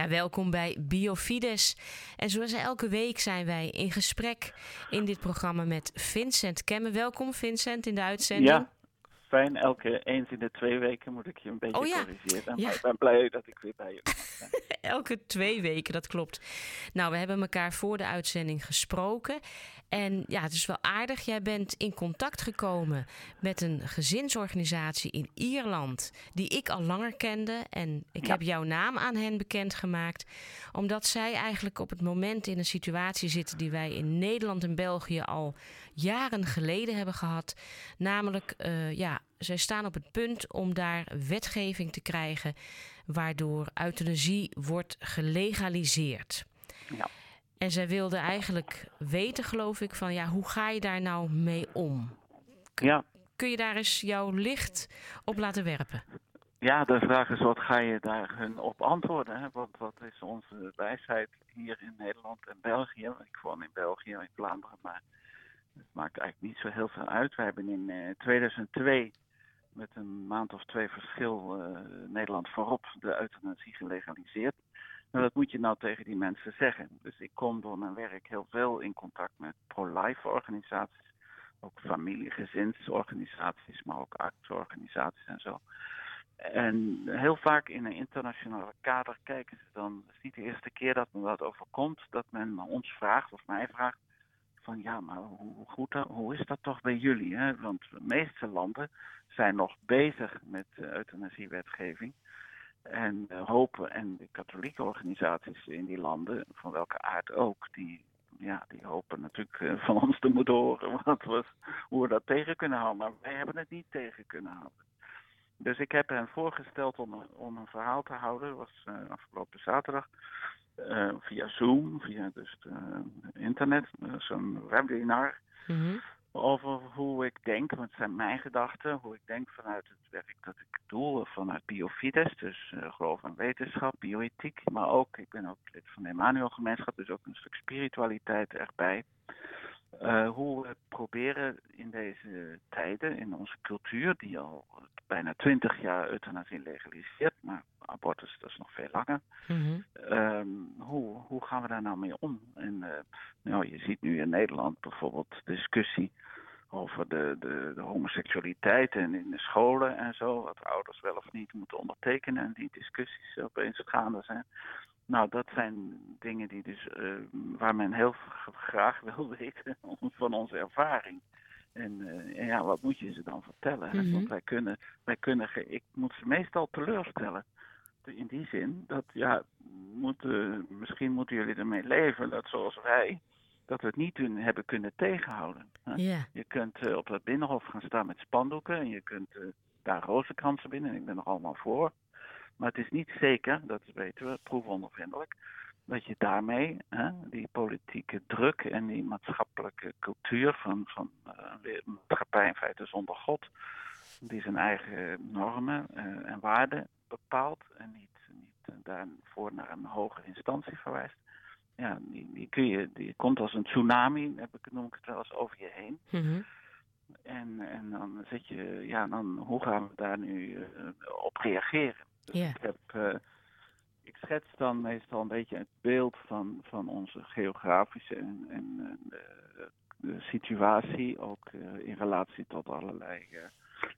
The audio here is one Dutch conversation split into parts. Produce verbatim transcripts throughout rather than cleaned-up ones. Ja, welkom bij Biofides. En zoals elke week zijn wij in gesprek in dit programma met Vincent Kemme. Welkom Vincent in de uitzending. Ja, fijn. Elke eens in de twee weken moet ik je een beetje oh, ja. corrigeren. Ja. Ik ben blij dat ik weer bij je ben. Elke twee weken, dat klopt. Nou, we hebben elkaar voor de uitzending gesproken. En ja, het is wel aardig. Jij bent in contact gekomen met een gezinsorganisatie in Ierland die ik al langer kende. En ik ja. heb jouw naam aan hen bekendgemaakt. Omdat zij eigenlijk op het moment in een situatie zitten die wij in Nederland en België al jaren geleden hebben gehad. Namelijk, uh, ja, zij staan op het punt om daar wetgeving te krijgen waardoor euthanasie wordt gelegaliseerd. Ja. En zij wilde eigenlijk weten, geloof ik, van ja, hoe ga je daar nou mee om? Kun, ja. kun je daar eens jouw licht op laten werpen? Ja, de vraag is, wat ga je daar hun op antwoorden? Hè? Want wat is onze wijsheid hier in Nederland en België? Ik woon in België, in Vlaanderen, maar het maakt eigenlijk niet zo heel veel uit. We hebben in uh, tweeduizend twee, met een maand of twee verschil, uh, Nederland voorop de euthanasie gelegaliseerd. Nou, dat moet je nou tegen die mensen zeggen. Dus ik kom door mijn werk heel veel in contact met pro-life organisaties. Ook familie- gezinsorganisaties, maar ook artsorganisaties en zo. En heel vaak in een internationale kader kijken ze dan. Het is niet de eerste keer dat me dat overkomt. Dat men ons vraagt of mij vraagt. Van ja, maar hoe, goed, hoe is dat toch bij jullie? Hè? Want de meeste landen zijn nog bezig met euthanasiewetgeving. En uh, hopen, en de katholieke organisaties in die landen, van welke aard ook, die, ja, die hopen natuurlijk uh, van ons te moeten horen wat we, hoe we dat tegen kunnen houden. Maar wij hebben het niet tegen kunnen houden. Dus ik heb hen voorgesteld om, om een verhaal te houden. Dat was uh, afgelopen zaterdag. Uh, via Zoom, via dus uh, internet, uh, zo'n webinar. Mm-hmm. Over hoe ik denk, want het zijn mijn gedachten, hoe ik denk vanuit het werk dat ik doe, vanuit Biofides, dus uh, geloof en wetenschap, bioethiek, maar ook, ik ben ook lid van de Emmanuel-gemeenschap, dus ook een stuk spiritualiteit erbij. Uh, hoe we proberen in deze tijden, in onze cultuur, die al bijna twintig jaar euthanasie legaliseert, maar abortus dat is nog veel langer. Mm-hmm. Um, hoe, hoe gaan we daar nou mee om? En uh, nou, je ziet nu in Nederland bijvoorbeeld discussie over de, de, de homoseksualiteit en in de scholen en zo, wat ouders wel of niet moeten ondertekenen en die discussies opeens gaande zijn. Nou, dat zijn dingen die dus, uh, waar men heel graag wil weten van onze ervaring. En, uh, en ja, wat moet je ze dan vertellen? Mm-hmm. Want wij kunnen, wij kunnen ge- ik moet ze meestal teleurstellen. In die zin dat, ja, moet, uh, misschien moeten jullie ermee leven dat zoals wij, dat we het niet hebben kunnen tegenhouden. Hè? Yeah. Je kunt uh, op dat binnenhof gaan staan met spandoeken en je kunt uh, daar rozenkransen binnen. En ik ben er allemaal voor. Maar het is niet zeker, dat weten we, proefondervindelijk, dat je daarmee, hè, die politieke druk en die maatschappelijke cultuur van, van uh, maatschappij in feite zonder God, die zijn eigen normen uh, en waarden bepaalt en niet, niet daarvoor naar een hogere instantie verwijst. Ja, die, die, kun je, die komt als een tsunami, heb ik, noem ik het wel eens, over je heen. Mm-hmm. En, en dan zit je, ja, dan, hoe gaan we daar nu uh, op reageren? Dus yeah. ik, heb, uh, ik schets dan meestal een beetje het beeld van, van onze geografische en, en uh, de, de situatie, ook uh, in relatie tot allerlei uh,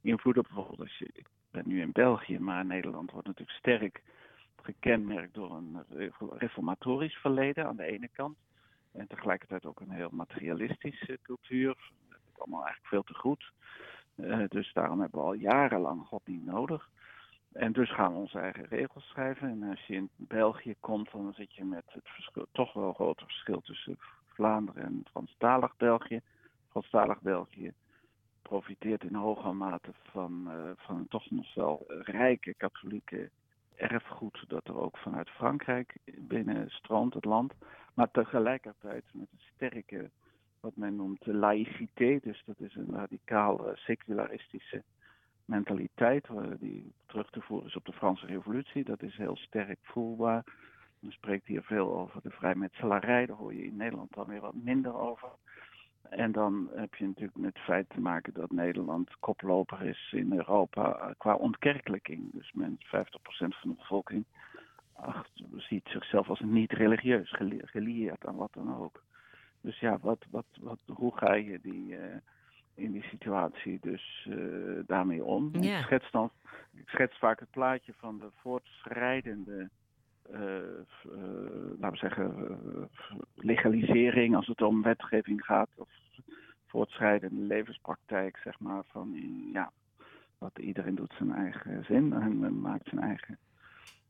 invloeden. Bijvoorbeeld, als je, ik ben nu in België, maar Nederland wordt natuurlijk sterk gekenmerkt door een reformatorisch verleden aan de ene kant. En tegelijkertijd ook een heel materialistische cultuur. Dat is allemaal eigenlijk veel te goed. Uh, dus daarom hebben we al jarenlang God niet nodig. En dus gaan we onze eigen regels schrijven. En als je in België komt, dan zit je met het verschil, toch wel een groot verschil tussen Vlaanderen en Franstalig België. Franstalig België profiteert in hoge mate van, uh, van toch nog wel rijke katholieke erfgoed dat er ook vanuit Frankrijk binnen stroomt, het land. Maar tegelijkertijd met een sterke, wat men noemt, laïcité. Dus dat is een radicaal uh, secularistische mentaliteit die terug te voeren is op de Franse Revolutie. Dat is heel sterk voelbaar. Men spreekt hier veel over de vrijmetselarij. Daar hoor je in Nederland dan weer wat minder over. En dan heb je natuurlijk met het feit te maken dat Nederland koploper is in Europa qua ontkerkelijking. Dus men vijftig procent van de bevolking ziet zichzelf als niet-religieus, gelieerd aan wat dan ook. Dus ja, wat, wat, wat, hoe ga je die, uh, in die situatie dus uh, daarmee om? Yeah. Ik, schets dan, ik schets vaak het plaatje van de voortschrijdende, uh, uh, laten we zeggen, uh, legalisering als het om wetgeving gaat. Of voortschrijdende levenspraktijk, zeg maar, van ja, wat iedereen doet zijn eigen zin en maakt zijn eigen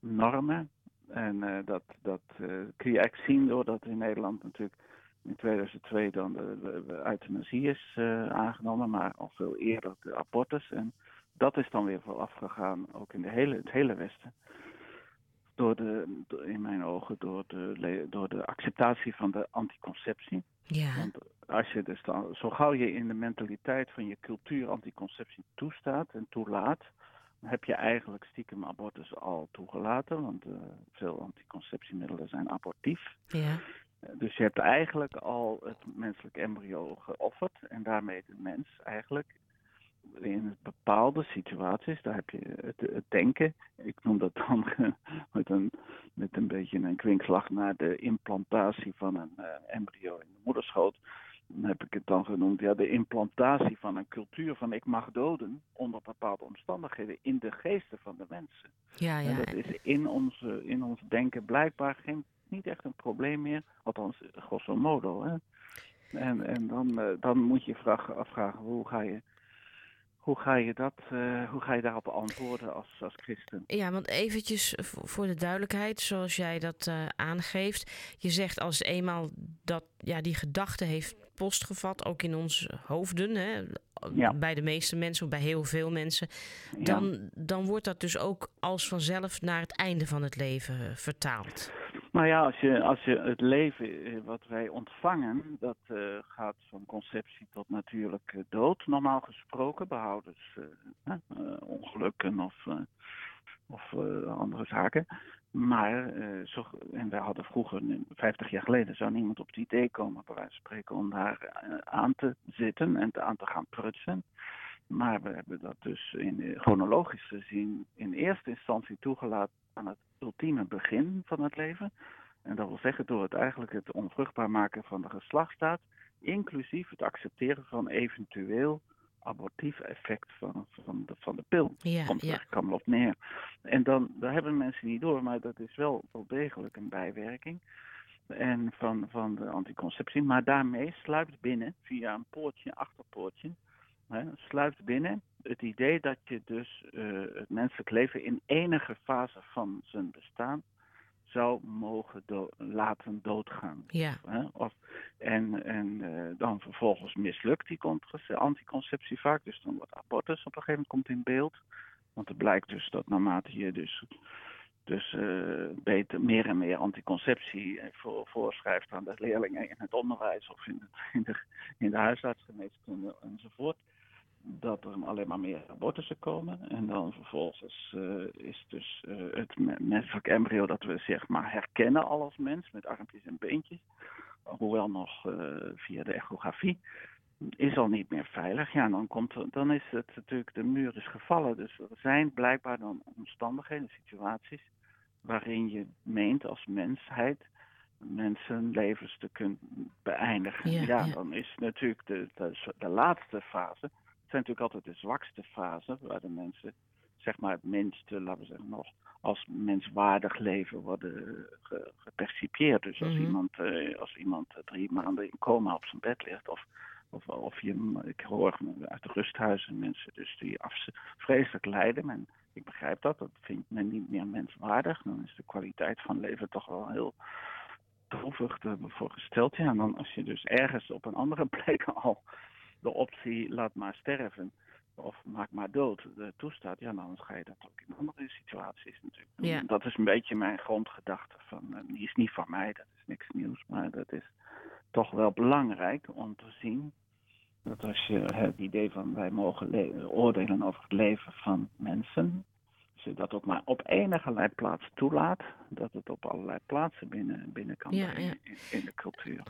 normen. En uh, dat, dat uh, kun je echt zien doordat in Nederland natuurlijk in tweeduizend twee dan de, de, de euthanasie is uh, aangenomen, maar al veel eerder de abortus. En dat is dan weer vooraf gegaan, ook in de hele, het hele Westen. Door de, door, in mijn ogen, door de, door de acceptatie van de anticonceptie. Ja. Want als je dus dan, zo gauw je in de mentaliteit van je cultuur anticonceptie toestaat en toelaat, heb je eigenlijk stiekem abortus al toegelaten, want uh, veel anticonceptiemiddelen zijn abortief. Ja. Dus je hebt eigenlijk al het menselijk embryo geofferd en daarmee de mens eigenlijk in bepaalde situaties, daar heb je het, het denken, ik noem dat dan met een, met een beetje een kwinkslag naar de implantatie van een uh, embryo in de moederschoot, dan heb ik het dan genoemd, ja, de implantatie van een cultuur van ik mag doden onder bepaalde omstandigheden in de geesten van de mensen. Ja, ja. En dat is in, onze, in ons denken blijkbaar geen, niet echt een probleem meer, althans grosso modo. Hè? En, en dan, uh, dan moet je vragen, afvragen hoe ga je Hoe ga je dat, uh, hoe ga je daarop antwoorden als, als christen? Ja, want eventjes voor de duidelijkheid, zoals jij dat uh, aangeeft. Je zegt als eenmaal dat ja, die gedachte heeft postgevat, ook in onze hoofden, hè, ja. Bij de meeste mensen of bij heel veel mensen. Dan, ja. dan wordt dat dus ook als vanzelf naar het einde van het leven vertaald. Nou ja, als je, als je het leven wat wij ontvangen, dat uh, gaat van conceptie tot natuurlijk dood, normaal gesproken, behouden dus, uh, uh, ongelukken of, uh, of uh, andere zaken. Maar, uh, zo, en wij hadden vroeger, vijftig jaar geleden, zou niemand op het idee komen, bij wijze van spreken, om daar uh, aan te zitten en aan te gaan prutsen. Maar we hebben dat dus in, chronologisch gezien in eerste instantie toegelaten aan het ultieme begin van het leven. En dat wil zeggen door het eigenlijk het onvruchtbaar maken van de geslachtsdaad, inclusief het accepteren van eventueel abortief effect van, van, de, van de pil. Ja, komt er ja. kan wel op neer. En dan, daar hebben mensen niet door, maar dat is wel, wel degelijk een bijwerking en van, van de anticonceptie. Maar daarmee sluipt binnen, via een poortje, achterpoortje, hè, sluipt binnen het idee dat je dus uh, het menselijk leven in enige fase van zijn bestaan zou mogen do- laten doodgaan. Ja. Hè? Of, en en uh, dan vervolgens mislukt die anticonceptie vaak, dus dan wordt abortus op een gegeven moment komt in beeld. Want het blijkt dus dat naarmate je dus, dus uh, beter, meer en meer anticonceptie voor, voorschrijft aan de leerlingen in het onderwijs of in de, in de, in de huisartsgeneeskunde enzovoort, dat er alleen maar meer abortussen komen. En dan vervolgens uh, is dus uh, het menselijk embryo dat we zeg maar herkennen al als mens, met armpjes en beentjes, hoewel nog uh, via de echografie, is al niet meer veilig. Ja, dan, komt, dan is het natuurlijk, de muur is gevallen. Dus er zijn blijkbaar dan omstandigheden, situaties, waarin je meent als mensheid mensen levens te kunnen beëindigen. Ja, ja, ja. Dan is natuurlijk de, de, de laatste fase, zijn natuurlijk altijd de zwakste fase, waar de mensen zeg maar het minste, laten we zeggen, nog als menswaardig leven worden ge- gepercipieerd. Dus als, mm-hmm. iemand, eh, als iemand drie maanden in coma op zijn bed ligt, of, of, of je, ik hoor uit de rusthuizen mensen dus die af, vreselijk lijden. En ik begrijp dat, dat vindt men niet meer menswaardig. Dan is de kwaliteit van leven toch wel heel droevig voor gesteld. Ja, en dan als je dus ergens op een andere plek al de optie laat maar sterven of maak maar dood toestaat, ja, dan ga je dat ook in andere situaties natuurlijk doen. Ja. Dat is een beetje mijn grondgedachte van, die is niet van mij, dat is niks nieuws, maar dat is toch wel belangrijk om te zien dat als je het idee van wij mogen le- oordelen over het leven van mensen, je dat ook maar op enige plaats toelaat, dat het op allerlei plaatsen binnen, binnen kan ja, brengen ja. In, in de cultuur.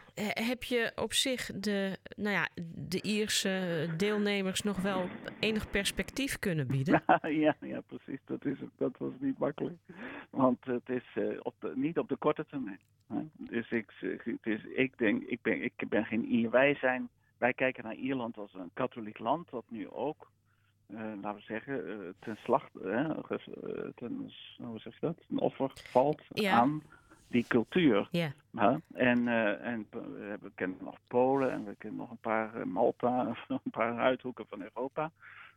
Heb je op zich de, nou ja, de Ierse deelnemers nog wel enig perspectief kunnen bieden? ja, ja, precies. Dat, is, dat was niet makkelijk. Want het is uh, op de, niet op de korte termijn. Hè? Dus, ik, dus ik denk, ik ben, ik ben geen Ier. Wij zijn, wij kijken naar Ierland als een katholiek land, dat nu ook... Uh, laten we zeggen, uh, ten slag, uh, ten, hoe zeg je dat? Een offer valt ja. aan die cultuur. Ja. Huh? En, uh, en uh, we kennen nog Polen en we kennen nog een paar uh, Malta, een paar uithoeken van Europa,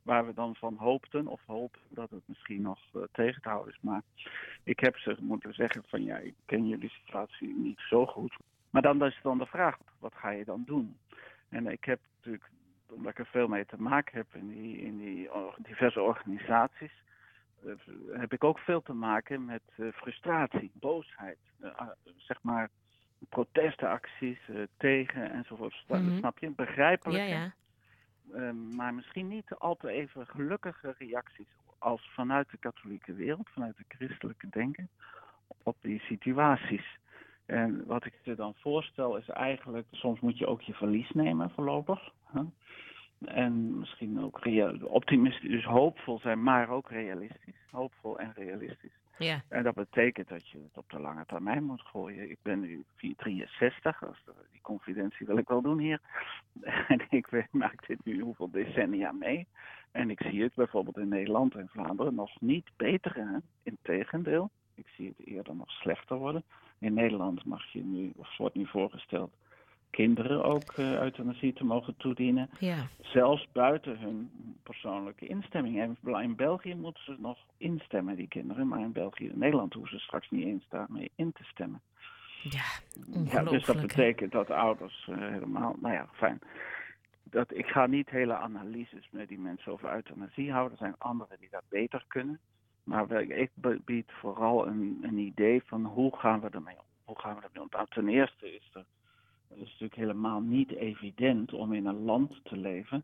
waar we dan van hoopten of hopen dat het misschien nog uh, tegen te houden is. Maar ik heb ze moeten zeggen van ja, ik ken jullie situatie niet zo goed. Maar dan is dan de vraag, wat ga je dan doen? En ik heb natuurlijk... omdat ik er veel mee te maken heb in die, in die diverse organisaties, heb ik ook veel te maken met frustratie, boosheid, zeg maar protestacties tegen enzovoort. Mm-hmm. Snap je? Begrijpelijke, ja, ja. maar misschien niet altijd even gelukkige reacties als vanuit de katholieke wereld, vanuit het christelijke denken, op die situaties. En wat ik je dan voorstel is eigenlijk, soms moet je ook je verlies nemen voorlopig. Hè? En misschien ook real, optimistisch, dus hoopvol zijn, maar ook realistisch. Hoopvol en realistisch. Ja. En dat betekent dat je het op de lange termijn moet gooien. Ik ben nu drieënzestig, die confidentie wil ik wel doen hier. En ik maak dit nu hoeveel decennia mee. En ik zie het bijvoorbeeld in Nederland en Vlaanderen nog niet beter gaan. Integendeel. Ik zie het eerder nog slechter worden. In Nederland mag je nu, of wordt nu voorgesteld, kinderen ook uh, euthanasie te mogen toedienen. Ja. Zelfs buiten hun persoonlijke instemming. En in België moeten ze nog instemmen, die kinderen. Maar in België en Nederland hoeven ze straks niet eens daarmee in te stemmen. Ja, ongelooflijk. Ja, dus dat betekent dat ouders uh, helemaal, nou ja, fijn. Dat, ik ga niet hele analyses met die mensen over euthanasie houden. Er zijn anderen die dat beter kunnen. Maar ik bied vooral een, een idee van hoe gaan we ermee om? Hoe gaan we ermee om? Nou, ten eerste is er, het is natuurlijk helemaal niet evident om in een land te leven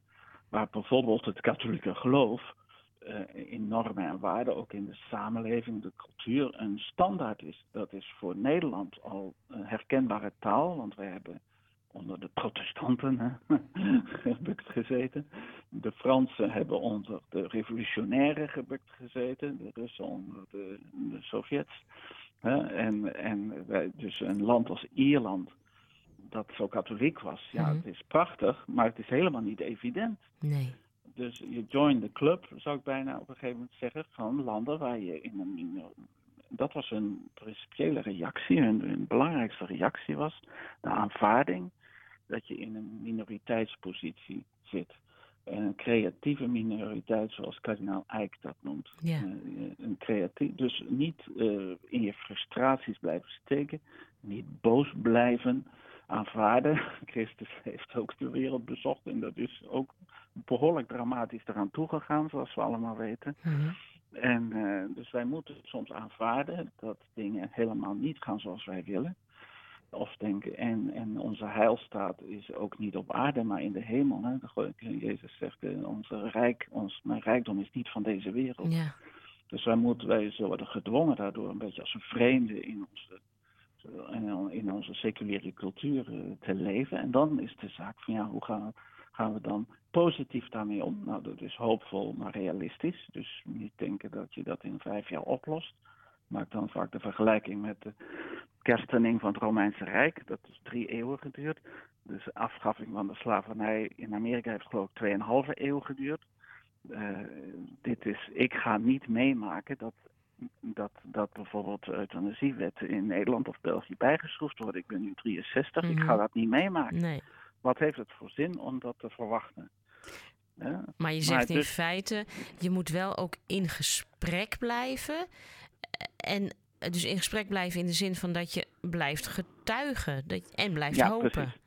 waar bijvoorbeeld het katholieke geloof uh, in normen en waarden, ook in de samenleving, de cultuur, een standaard is. Dat is voor Nederland al een herkenbare taal, want wij hebben onder de protestanten hè, gebukt gezeten. De Fransen hebben onder de revolutionairen gebukt gezeten. De Russen onder de, de Sovjets. Hè. En, en wij, dus een land als Ierland, dat zo katholiek was. Ja, mm-hmm. Het is prachtig, maar het is helemaal niet evident. Nee. Dus je join the club, zou ik bijna op een gegeven moment zeggen, van landen waar je in een... In een dat was hun principiële reactie, hun, hun belangrijkste reactie was de aanvaarding dat je in een minoriteitspositie zit. Een creatieve minoriteit, zoals kardinaal Eijk dat noemt. Ja. Een creatief, dus niet uh, in je frustraties blijven steken, niet boos blijven, aanvaarden. Christus heeft ook de wereld bezocht en dat is ook behoorlijk dramatisch eraan toegegaan, zoals we allemaal weten. Mm-hmm. En uh, dus wij moeten soms aanvaarden dat dingen helemaal niet gaan zoals wij willen. Of denken, en, en onze heilstaat is ook niet op aarde, maar in de hemel. Hè? Jezus zegt, uh, onze rijk, ons, mijn rijkdom is niet van deze wereld. Ja. Dus wij, moeten, wij worden gedwongen daardoor een beetje als een vreemde in onze, in onze seculiere cultuur uh, te leven. En dan is de zaak van, ja, hoe gaan we... gaan we dan positief daarmee om? Nou, dat is hoopvol, maar realistisch. Dus niet denken dat je dat in vijf jaar oplost. Maak dan vaak de vergelijking met de kerstening van het Romeinse Rijk. Dat is drie eeuwen geduurd. Dus de afschaffing van de slavernij in Amerika heeft geloof ik tweeënhalve eeuw geduurd. Uh, dit is, ik ga niet meemaken dat, dat, dat bijvoorbeeld de euthanasiewet in Nederland of België bijgeschroefd wordt. Ik ben nu drieënzestig, mm-hmm. Ik ga dat niet meemaken. Nee. Wat heeft het voor zin om dat te verwachten? Ja. Maar je zegt maar dus... in feite, je moet wel ook in gesprek blijven. En dus in gesprek blijven in de zin van dat je blijft getuigen dat, en blijft ja, hopen. Precies.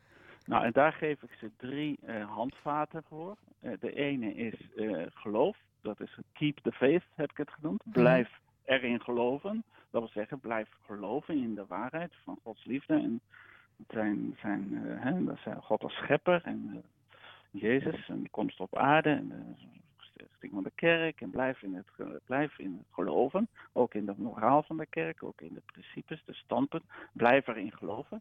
Nou, en daar geef ik ze drie uh, handvaten voor. Uh, de ene is uh, geloof. Dat is keep the faith, heb ik het genoemd. Blijf erin geloven. Dat wil zeggen, blijf geloven in de waarheid van Gods liefde en... Zijn, zijn, uh, hè, dat zijn God als schepper en uh, Jezus en de komst op aarde en de stichting van de kerk en blijf in het, blijf in het geloven. Ook in de moraal van de kerk, ook in de principes, de standpunt. Blijf erin geloven.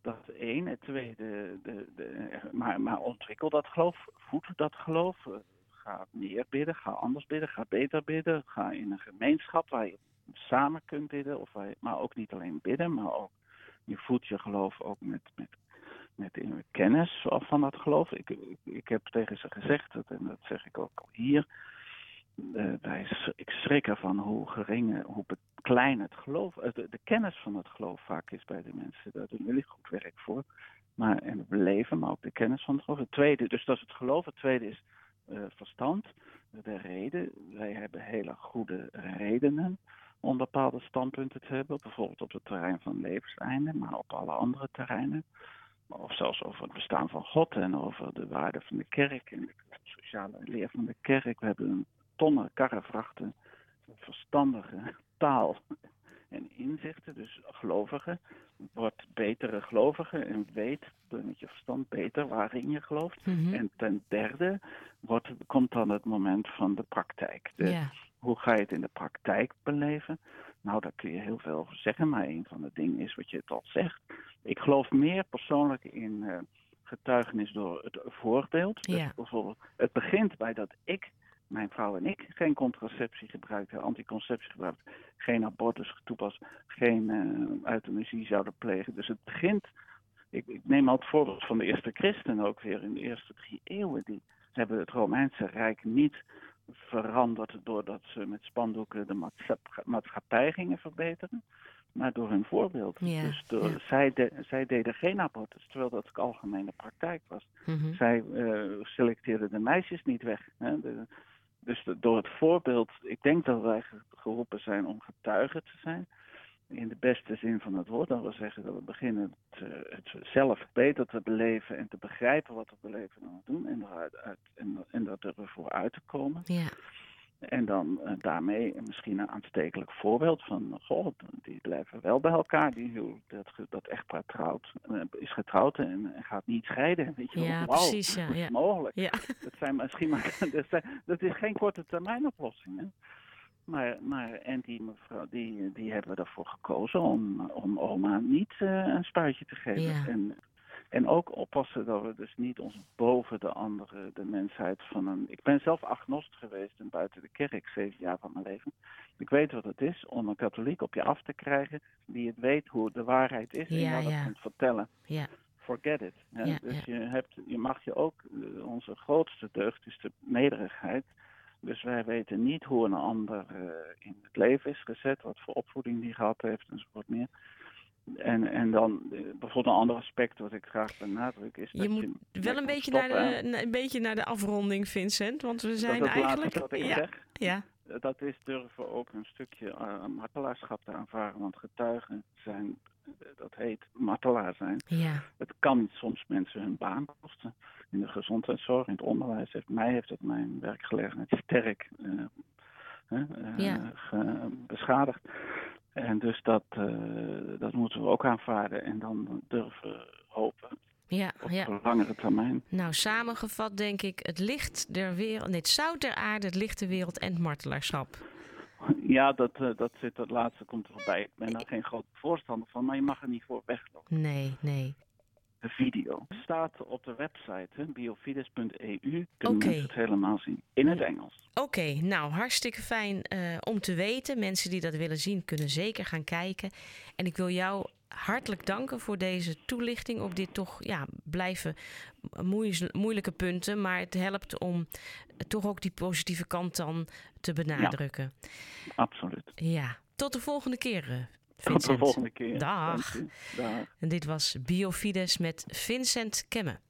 Dat is één. Het tweede, de, de, maar, maar ontwikkel dat geloof, voed dat geloof. Ga meer bidden, ga anders bidden, ga beter bidden. Ga in een gemeenschap waar je samen kunt bidden. Of waar je, maar ook niet alleen bidden, maar ook je voedt je geloof ook met... met Met in kennis van dat geloof. Ik, ik, ik heb tegen ze gezegd, en dat zeg ik ook hier. Uh, wij, ik schrik ervan hoe gering, hoe klein het geloof. Uh, de, de kennis van het geloof vaak is bij de mensen. Daar doen jullie goed werk voor. Maar, en het beleven, maar ook de kennis van het geloof. Het tweede, dus dat is het geloof. Het tweede is uh, verstand. De reden. Wij hebben hele goede redenen om bepaalde standpunten te hebben. Bijvoorbeeld op het terrein van levenseinden, maar op alle andere terreinen. Of zelfs over het bestaan van God en over de waarde van de kerk en de sociale leer van de kerk. We hebben tonnen karrevrachten, verstandige taal en inzichten. Dus gelovigen, wordt betere gelovigen en weet met je verstand beter waarin je gelooft. Mm-hmm. En ten derde wordt, komt dan het moment van de praktijk. De, yeah. Hoe ga je het in de praktijk beleven? Nou, daar kun je heel veel over zeggen, maar een van de dingen is wat je het al zegt. Ik geloof meer persoonlijk in uh, getuigenis door het voorbeeld. Ja. Dus bijvoorbeeld, het begint bij dat ik, mijn vrouw en ik, geen contraceptie gebruikten, anticonceptie gebruikten, geen abortus toepast, geen uh, euthanasie zouden plegen. Dus het begint, ik, ik neem al het voorbeeld van de eerste christenen ook weer in de eerste drie eeuwen. Die hebben het Romeinse Rijk niet veranderd doordat ze met spandoeken de maatschappij gingen verbeteren, maar door hun voorbeeld. Yeah, dus door, yeah. zij, de, zij deden geen abortus, terwijl dat de algemene praktijk was. Mm-hmm. Zij uh, selecteerden de meisjes niet weg. Hè? De, dus de, door het voorbeeld, ik denk dat wij geroepen zijn om getuigen te zijn, in de beste zin van het woord. Dat wil zeggen dat we beginnen te, het zelf beter te beleven en te begrijpen wat we beleven en doen. En, eruit, uit, en, en dat er voor uit te komen. Ja. En dan uh, daarmee misschien een aanstekelijk voorbeeld van, goh, die blijven wel bij elkaar. Die huw, dat, dat echtpaar trouwt, uh, is getrouwd en gaat niet scheiden. Weet je, ja, wow, precies. Ja, dat is ja. mogelijk. Ja. Dat, zijn misschien maar, dat, zijn, dat is geen korte termijn oplossing, hè? Maar, maar en die mevrouw, die, die hebben we ervoor gekozen om, om oma niet uh, een spuitje te geven. Ja. En, en ook oppassen dat we dus niet ons boven de andere, de mensheid van een... Ik ben zelf agnost geweest en buiten de kerk, zeven jaar van mijn leven. Ik weet wat het is om een katholiek op je af te krijgen die het weet hoe de waarheid is ja, en wat ja. het kunt vertellen. Ja. Forget it. Hè? Ja, dus ja. Je, hebt, je mag je ook... Onze grootste deugd is de nederigheid. Dus wij weten niet hoe een ander uh, in het leven is gezet, wat voor opvoeding die gehad heeft enzovoort meer. En, en dan uh, bijvoorbeeld een ander aspect wat ik graag benadruk is... Je dat moet je wel een beetje, stoppen, naar de, een beetje naar de afronding, Vincent, want we zijn dat eigenlijk... Dat ik ja. zeg, ja. dat is durven ook een stukje uh, martelaarschap te aanvaren, want getuigen zijn... Dat heet martelaar zijn. Ja. Het kan soms mensen hun baan kosten. In de gezondheidszorg, in het onderwijs. Heeft, mij heeft het mijn werkgelegenheid sterk uh, uh, ja. ge- beschadigd. En dus dat, uh, dat moeten we ook aanvaarden. En dan durven hopen. Ja, op ja. een langere termijn. Nou, samengevat denk ik. Het licht der wereld, nee, het zout der aarde, het licht der wereld en het martelaarschap. Ja, dat, dat, zit, dat laatste komt er voorbij. Ik ben daar geen grote voorstander van, maar je mag er niet voor weglopen. Nee, nee. De video staat op de website, hè, biofides punt e u. Kunnen okay. mensen het helemaal zien, in het Engels. Oké, okay, nou hartstikke fijn uh, om te weten. Mensen die dat willen zien, kunnen zeker gaan kijken. En ik wil jou hartelijk danken voor deze toelichting op dit toch ja, blijven moeilijke punten. Maar het helpt om toch ook die positieve kant dan te benadrukken. Ja, absoluut. Ja, tot de volgende keer, Vincent. Tot de volgende keer. Dag. Dag. En dit was Biofides met Vincent Kemme.